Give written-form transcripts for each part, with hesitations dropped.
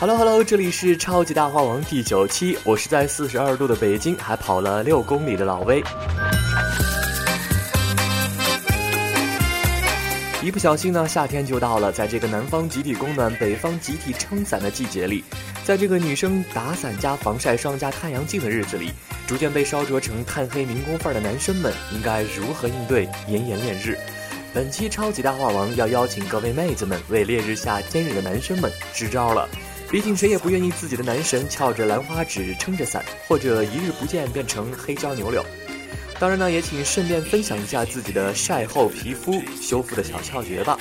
Hello， 这里是超级大话王第9期，我是在42度的北京还跑了6公里的老威。一不小心呢，夏天就到了。在这个南方集体供暖、北方集体撑伞的季节里，在这个女生打伞加防晒霜加太阳镜的日子里，逐渐被烧灼成炭黑民工范儿的男生们应该如何应对炎炎烈日？本期超级大话王要邀请各位妹子们为烈日下坚韧的男生们支招了。毕竟谁也不愿意自己的男神翘着兰花指撑着伞，或者一日不见变成黑胶牛柳。当然呢，也请顺便分享一下自己的晒后皮肤修复的小窍诀吧。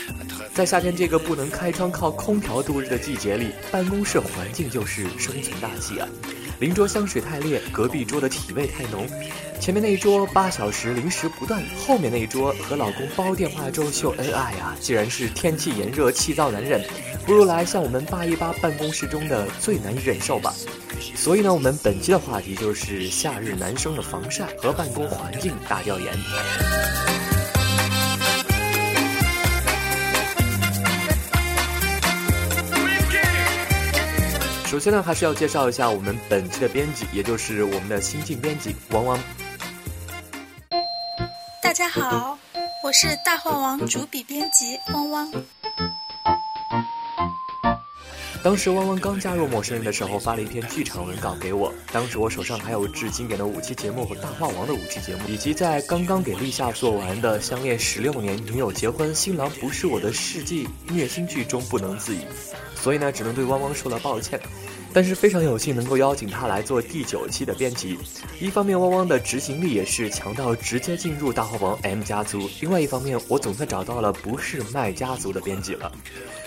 在夏天这个不能开窗靠空调度日的季节里，办公室环境就是生存大忌啊！邻桌香水太烈，隔壁桌的体味太浓，前面那一桌8小时零食不断，后面那一桌和老公煲电话粥秀恩爱啊！既然是天气炎热，气燥难忍，不如来向我们818办公室中的最难以忍受吧。所以呢，我们本期的话题就是夏日男生的防晒和办公环境大调研。首先呢，还是要介绍一下我们本期的编辑，也就是我们的新晋编辑王王。大家好，我是大话王主笔编辑汪汪。当时汪汪刚加入陌生人的时候，发了一篇剧场文稿给我。当时我手上还有至今年的5期节目和大话王的5期节目，以及在刚刚给立夏做完的相恋16年女友结婚新郎不是我的世纪虐心剧中不能自已。所以呢，只能对汪汪说了抱歉。但是非常有幸能够邀请他来做第9期的编辑。一方面汪汪的执行力也是强到直接进入大话王 M 家族，另外一方面我总算找到了不是麦家族的编辑了。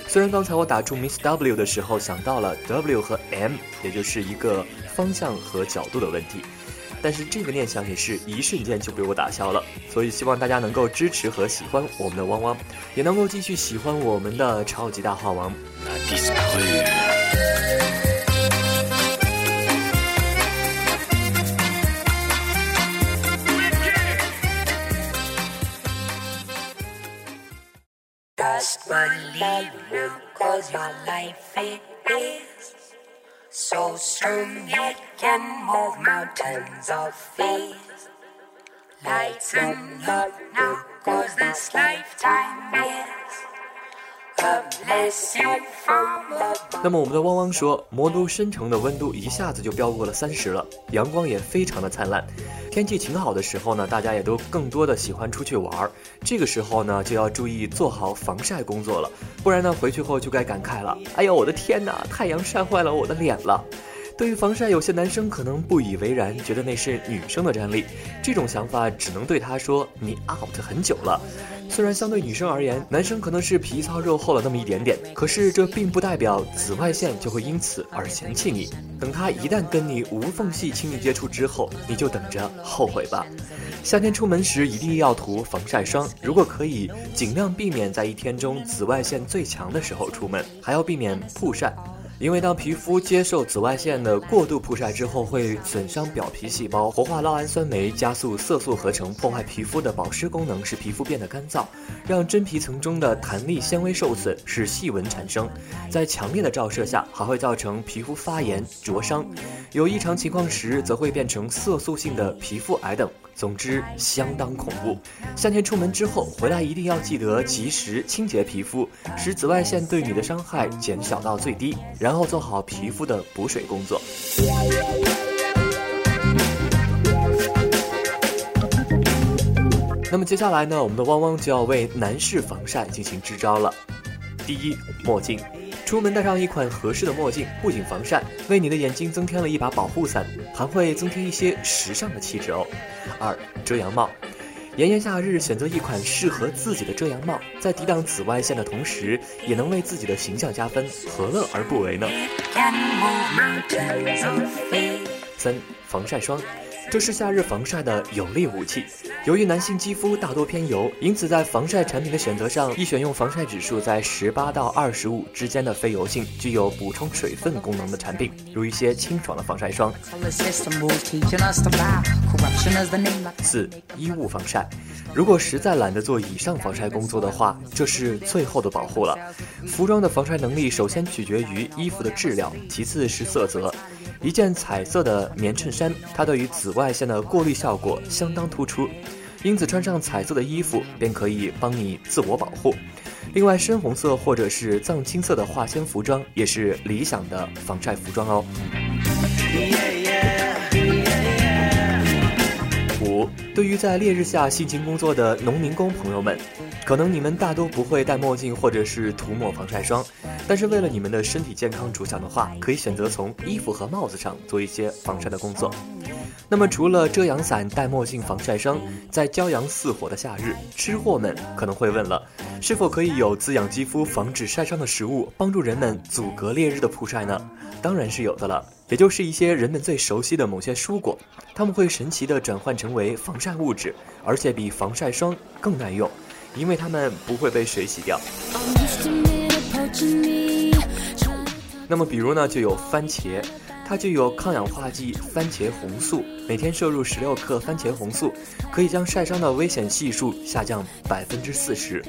虽然刚才我打出 Miss W 的时候想到了 W 和 M， 也就是一个方向和角度的问题，但是这个念想也是一瞬间就被我打消了。所以希望大家能够支持和喜欢我们的汪汪，也能够继续喜欢我们的超级大话王。那么我们的汪汪说，魔都申城的温度一下子就飙过了30了，阳光也非常的灿烂。天气挺好的时候呢，大家也都更多的喜欢出去玩，这个时候呢就要注意做好防晒工作了，不然呢回去后就该感慨了，哎呦我的天哪，太阳晒坏了我的脸了。对于防晒，有些男生可能不以为然，觉得那是女生的战力。这种想法只能对他说，你 out 很久了。虽然相对女生而言，男生可能是皮糙肉厚了那么一点点，可是这并不代表紫外线就会因此而嫌弃你。等他一旦跟你无缝隙亲密接触之后，你就等着后悔吧。夏天出门时一定要涂防晒霜，如果可以，尽量避免在一天中紫外线最强的时候出门，还要避免曝晒。因为当皮肤接受紫外线的过度曝晒之后，会损伤表皮细胞，活化酪氨酸酶，加速色素合成，破坏皮肤的保湿功能，使皮肤变得干燥，让真皮层中的弹力纤维受损，使细纹产生。在强烈的照射下，还会造成皮肤发炎、灼伤，有异常情况时则会变成色素性的皮肤癌等。总之相当恐怖。夏天出门之后回来一定要记得及时清洁皮肤，使紫外线对你的伤害减小到最低，然后做好皮肤的补水工作。那么接下来呢，我们的汪汪就要为男士防晒进行支招了。第一，墨镜。出门戴上一款合适的墨镜，不仅防晒，为你的眼睛增添了一把保护伞，还会增添一些时尚的气质哦。2. 遮阳帽。炎炎夏日，选择一款适合自己的遮阳帽，在抵挡紫外线的同时，也能为自己的形象加分，何乐而不为呢？3. 防晒霜。这是夏日防晒的有力武器。由于男性肌肤大多偏油，因此在防晒产品的选择上，宜选用防晒指数在18到25之间的非油性、具有补充水分功能的产品，如一些清爽的防晒霜。4. 衣物防晒。如果实在懒得做以上防晒工作的话，这是最后的保护了。服装的防晒能力首先取决于衣服的质量，其次是色泽。一件彩色的棉衬衫，它对于紫外线的过滤效果相当突出，因此穿上彩色的衣服便可以帮你自我保护。另外，深红色或者是藏青色的化纤服装也是理想的防晒服装哦。5. 对于在烈日下辛勤工作的农民工朋友们，可能你们大多不会戴墨镜或者是涂抹防晒霜，但是为了你们的身体健康着想的话，可以选择从衣服和帽子上做一些防晒的工作。那么除了遮阳伞、戴墨镜、防晒霜，在骄阳似火的夏日，吃货们可能会问了，是否可以有滋养肌肤、防止晒伤的食物，帮助人们阻隔烈日的曝晒呢？当然是有的了，也就是一些人们最熟悉的某些蔬果，它们会神奇地转换成为防晒物质，而且比防晒霜更耐用，因为它们不会被水洗掉。那么比如呢，就有番茄，它具有抗氧化剂番茄红素，每天摄入16克番茄红素，可以将晒伤的危险系数下降40%。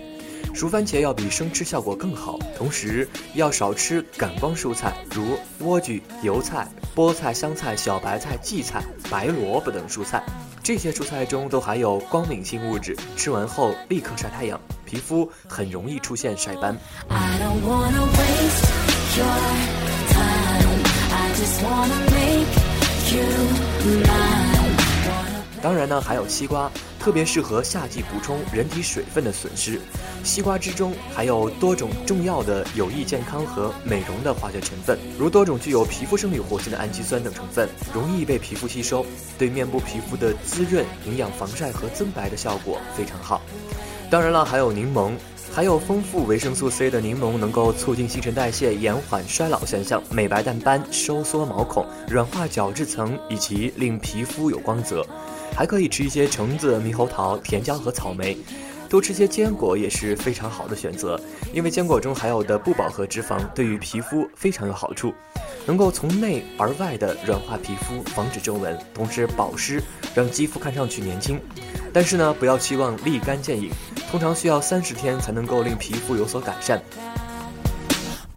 熟番茄要比生吃效果更好，同时要少吃感光蔬菜，如莴苣、油菜、菠菜、香菜、小白菜、荠菜、白萝卜等蔬菜。这些蔬菜中都含有光敏性物质，吃完后立刻晒太阳，皮肤很容易出现晒斑。当然呢，还有西瓜，特别适合夏季补充人体水分的损失。西瓜之中含有多种重要的有益健康和美容的化学成分，如多种具有皮肤生理活性的氨基酸等成分，容易被皮肤吸收，对面部皮肤的滋润、营养、防晒和增白的效果非常好。当然了，还有柠檬，含有丰富维生素 C 的柠檬能够促进新陈代谢，延缓衰老现象，美白淡斑，收缩毛孔，软化角质层，以及令皮肤有光泽。还可以吃一些橙子、猕猴桃、甜椒和草莓，多吃些坚果也是非常好的选择，因为坚果中含有的不饱和脂肪对于皮肤非常有好处，能够从内而外的软化皮肤，防止皱纹，同时保湿，让肌肤看上去年轻。但是呢，不要期望立竿见影，通常需要30天才能够令皮肤有所改善。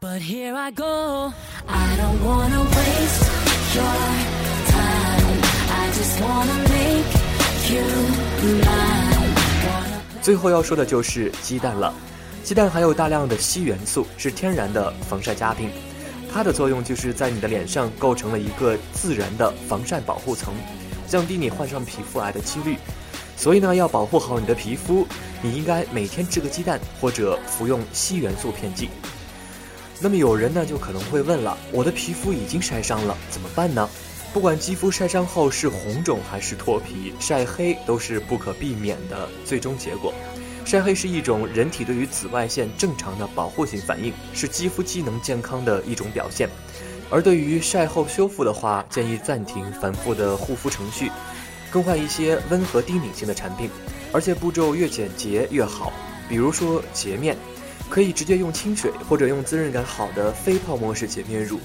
But here I go, I don't wanna waste your time, I just wanna make you mine. 最后要说的就是鸡蛋了，鸡蛋含有大量的硒元素，是天然的防晒佳品，它的作用就是在你的脸上构成了一个自然的防晒保护层，降低你患上皮肤癌的几率。所以呢，要保护好你的皮肤，你应该每天吃个鸡蛋或者服用硒元素片剂。那么有人呢就可能会问了，我的皮肤已经晒伤了，怎么办呢？不管肌肤晒伤后是红肿还是脱皮，晒黑都是不可避免的最终结果。晒黑是一种人体对于紫外线正常的保护性反应，是肌肤机能健康的一种表现。而对于晒后修复的话，建议暂停反复的护肤程序，更换一些温和低敏性的产品，而且步骤越简洁越好。比如说洁面，可以直接用清水或者用滋润感好的非泡沫式洁面乳，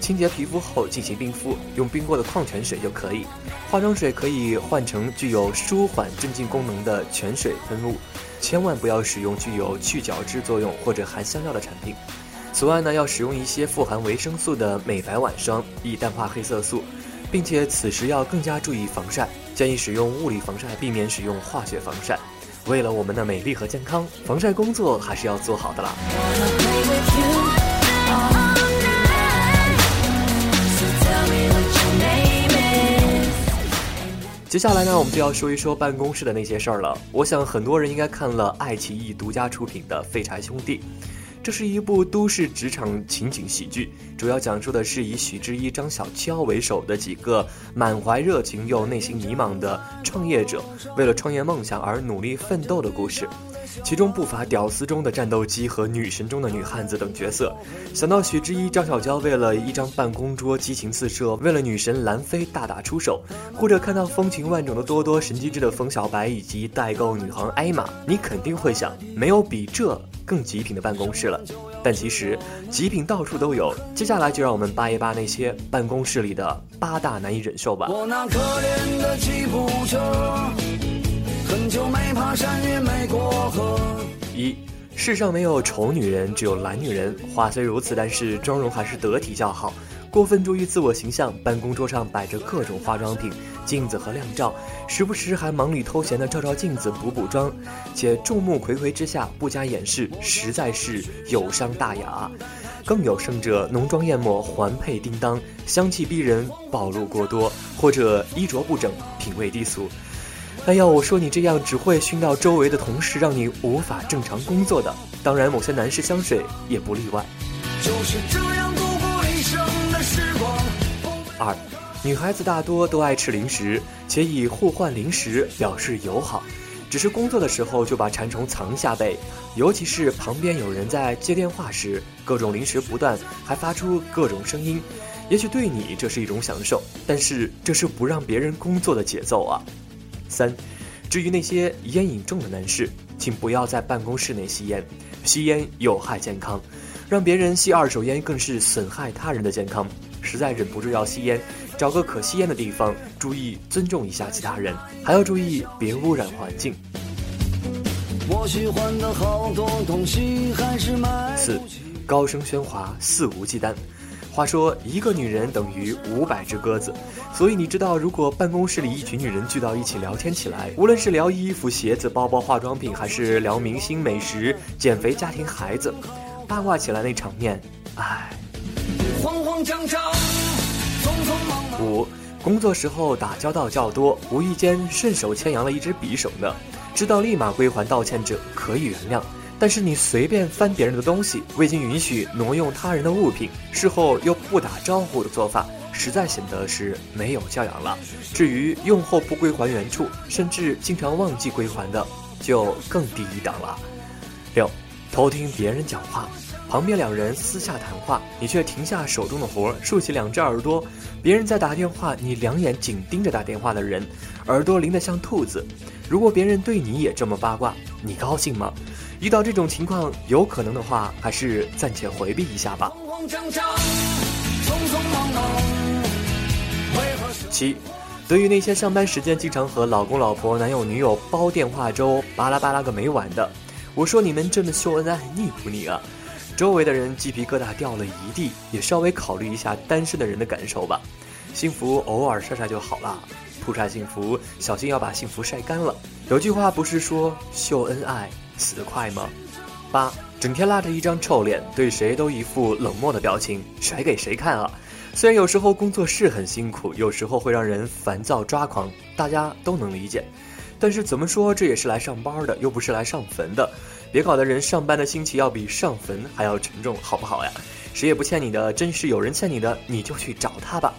清洁皮肤后进行冰敷，用冰过的矿泉水就可以。化妆水可以换成具有舒缓镇静功能的泉水喷雾，千万不要使用具有去角质作用或者含香料的产品。此外呢，要使用一些富含维生素的美白晚霜，以淡化黑色素，并且此时要更加注意防晒，建议使用物理防晒，避免使用化学防晒。为了我们的美丽和健康，防晒工作还是要做好的啦。接下来呢，我们就要说一说办公室的那些事儿了。我想很多人应该看了爱奇艺独家出品的《废柴兄弟》，这是一部都市职场情景喜剧，主要讲述的是以许知一、张小娇为首的几个满怀热情又内心迷茫的创业者，为了创业梦想而努力奋斗的故事。其中不乏屌丝中的战斗机和女神中的女汉子等角色。想到许知一、张小娇为了一张办公桌激情四射，为了女神兰妃大打出手，或者看到风情万种的多多、神机质的冯小白以及代购女皇艾玛，你肯定会想，没有比这更极品的办公室了。但其实极品到处都有，接下来就让我们扒一扒那些办公室里的八大难以忍受吧。我那可怜的吉普车，很久没爬山也没过河。一，世上没有丑女人，只有懒女人。话虽如此，但是妆容还是得体较好。过分注意自我形象，办公桌上摆着各种化妆品、镜子和靓照，时不时还忙里偷闲的照照镜子、补补妆，且众目睽睽之下不加掩饰，实在是有伤大雅。更有甚者，浓妆艳抹，环佩叮当，香气逼人，暴露过多，或者衣着不整，品味低俗。但要我说，你这样只会熏到周围的同事，让你无法正常工作的。当然，某些男士香水也不例外。就是这样度过一生。二，女孩子大多都爱吃零食，且以互换零食表示友好，只是工作的时候就把馋虫藏下背，尤其是旁边有人在接电话时，各种零食不断，还发出各种声音。也许对你这是一种享受，但是这是不让别人工作的节奏啊。三，至于那些烟瘾重的男士，请不要在办公室内吸烟，吸烟有害健康，让别人吸二手烟更是损害他人的健康。实在忍不住要吸烟，找个可吸烟的地方，注意尊重一下其他人，还要注意别污染环境。四，高声喧哗，肆无忌惮。话说一个女人等于500只鸽子，所以你知道，如果办公室里一群女人聚到一起聊天起来，无论是聊衣服、鞋子、包包、化妆品，还是聊明星、美食、减肥、家庭、孩子，八卦起来那场面，唉。五，工作时候打交道较多，无意间顺手牵扬了一只匕首呢，知道立马归还道歉者可以原谅，但是你随便翻别人的东西，未经允许挪用他人的物品，事后又不打招呼的做法，实在显得是没有教养了。至于用后不归还原处，甚至经常忘记归还的，就更低一档了。六，偷听别人讲话，旁边两人私下谈话，你却停下手中的活，竖起两只耳朵，别人在打电话，你两眼紧盯着打电话的人，耳朵灵得像兔子。如果别人对你也这么八卦，你高兴吗？遇到这种情况，有可能的话，还是暂且回避一下吧。七，对于那些上班时间经常和老公、老婆、男友、女友煲电话粥，巴拉巴拉个没完的，我说你们这么秀恩爱，腻不腻啊？周围的人鸡皮疙瘩掉了一地，也稍微考虑一下单身的人的感受吧。幸福偶尔晒晒就好了，曝晒幸福，小心要把幸福晒干了。有句话不是说秀恩爱死得快吗？八，整天拉着一张臭脸，对谁都一副冷漠的表情，甩给谁看啊？虽然有时候工作是很辛苦，有时候会让人烦躁抓狂，大家都能理解，但是怎么说，这也是来上班的，又不是来上坟的。别搞得人上班的心情要比上坟还要沉重，好不好呀？谁也不欠你的，真是有人欠你的，你就去找他吧，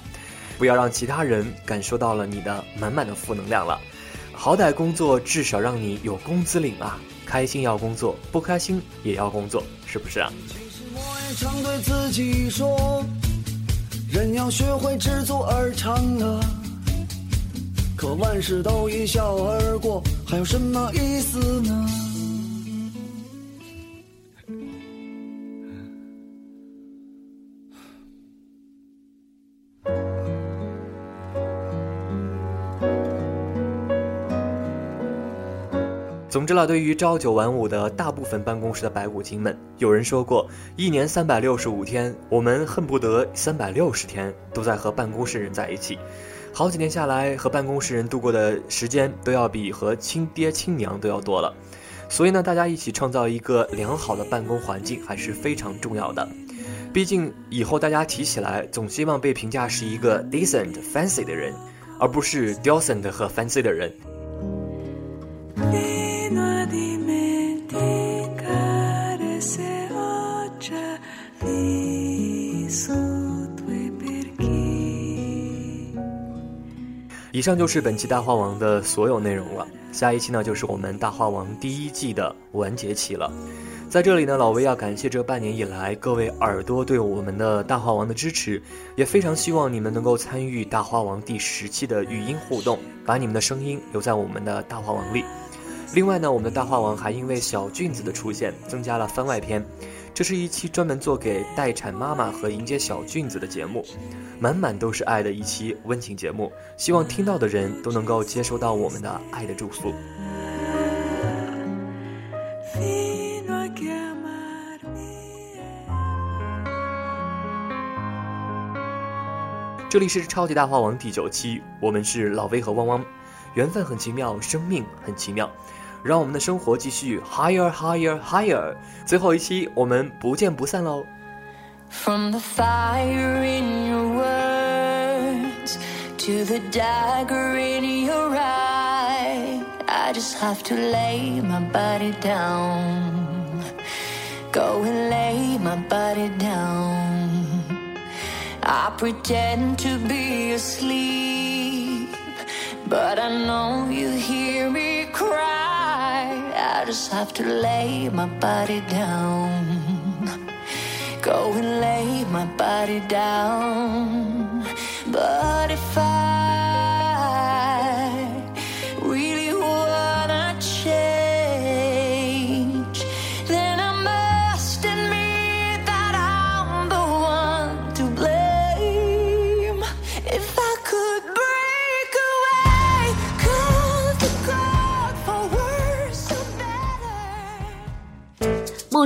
不要让其他人感受到了你的满满的负能量了。好歹工作至少让你有工资领啊，开心要工作，不开心也要工作，是不是啊？其实我也常对自己说，人要学会知足而常乐，可万事都一笑而过，还有什么意思呢？总之了，对于朝九晚五的大部分办公室的白骨精们，有人说过，一年365天，我们恨不得360天都在和办公室人在一起。好几年下来，和办公室人度过的时间都要比和亲爹亲娘都要多了。所以呢，大家一起创造一个良好的办公环境还是非常重要的。毕竟以后大家提起来，总希望被评价是一个 decent fancy 的人，而不是 decent 和 fancy 的人。以上就是本期大话王的所有内容了，下一期呢就是我们大话王第一季的完结期了。在这里呢，老魏要感谢这半年以来各位耳朵对我们的大话王的支持，也非常希望你们能够参与大话王第10期的语音互动，把你们的声音留在我们的大话王里。另外呢，我们的大话王还因为小俊子的出现增加了番外篇，这是一期专门做给待产妈妈和迎接小俊子的节目，满满都是爱的一期温情节目，希望听到的人都能够接收到我们的爱的祝福。这里是超级大话王第9期，我们是老威和汪汪。缘分很奇妙，生命很奇妙，让我们的生活继续 higher higher higher。 最后一期我们不见不散喽。 From the fire in your words to the dagger in your eye, I just have to lay my body down, go and lay my body down. I pretend to be asleep, but I know you hear me cry. I just have to lay my body down, go and lay my body down. But if I really wanna change, then I must admit that I'm the one to blame. If I could break away, call to God for words so better。 陌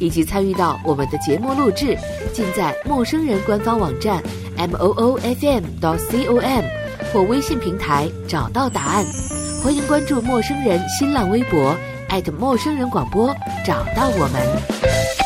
以及参与到我们的节目录制，尽在陌生人官方网站 MOOFM.COM 或微信平台找到答案。欢迎关注陌生人新浪微博，@陌生人广播，找到我们。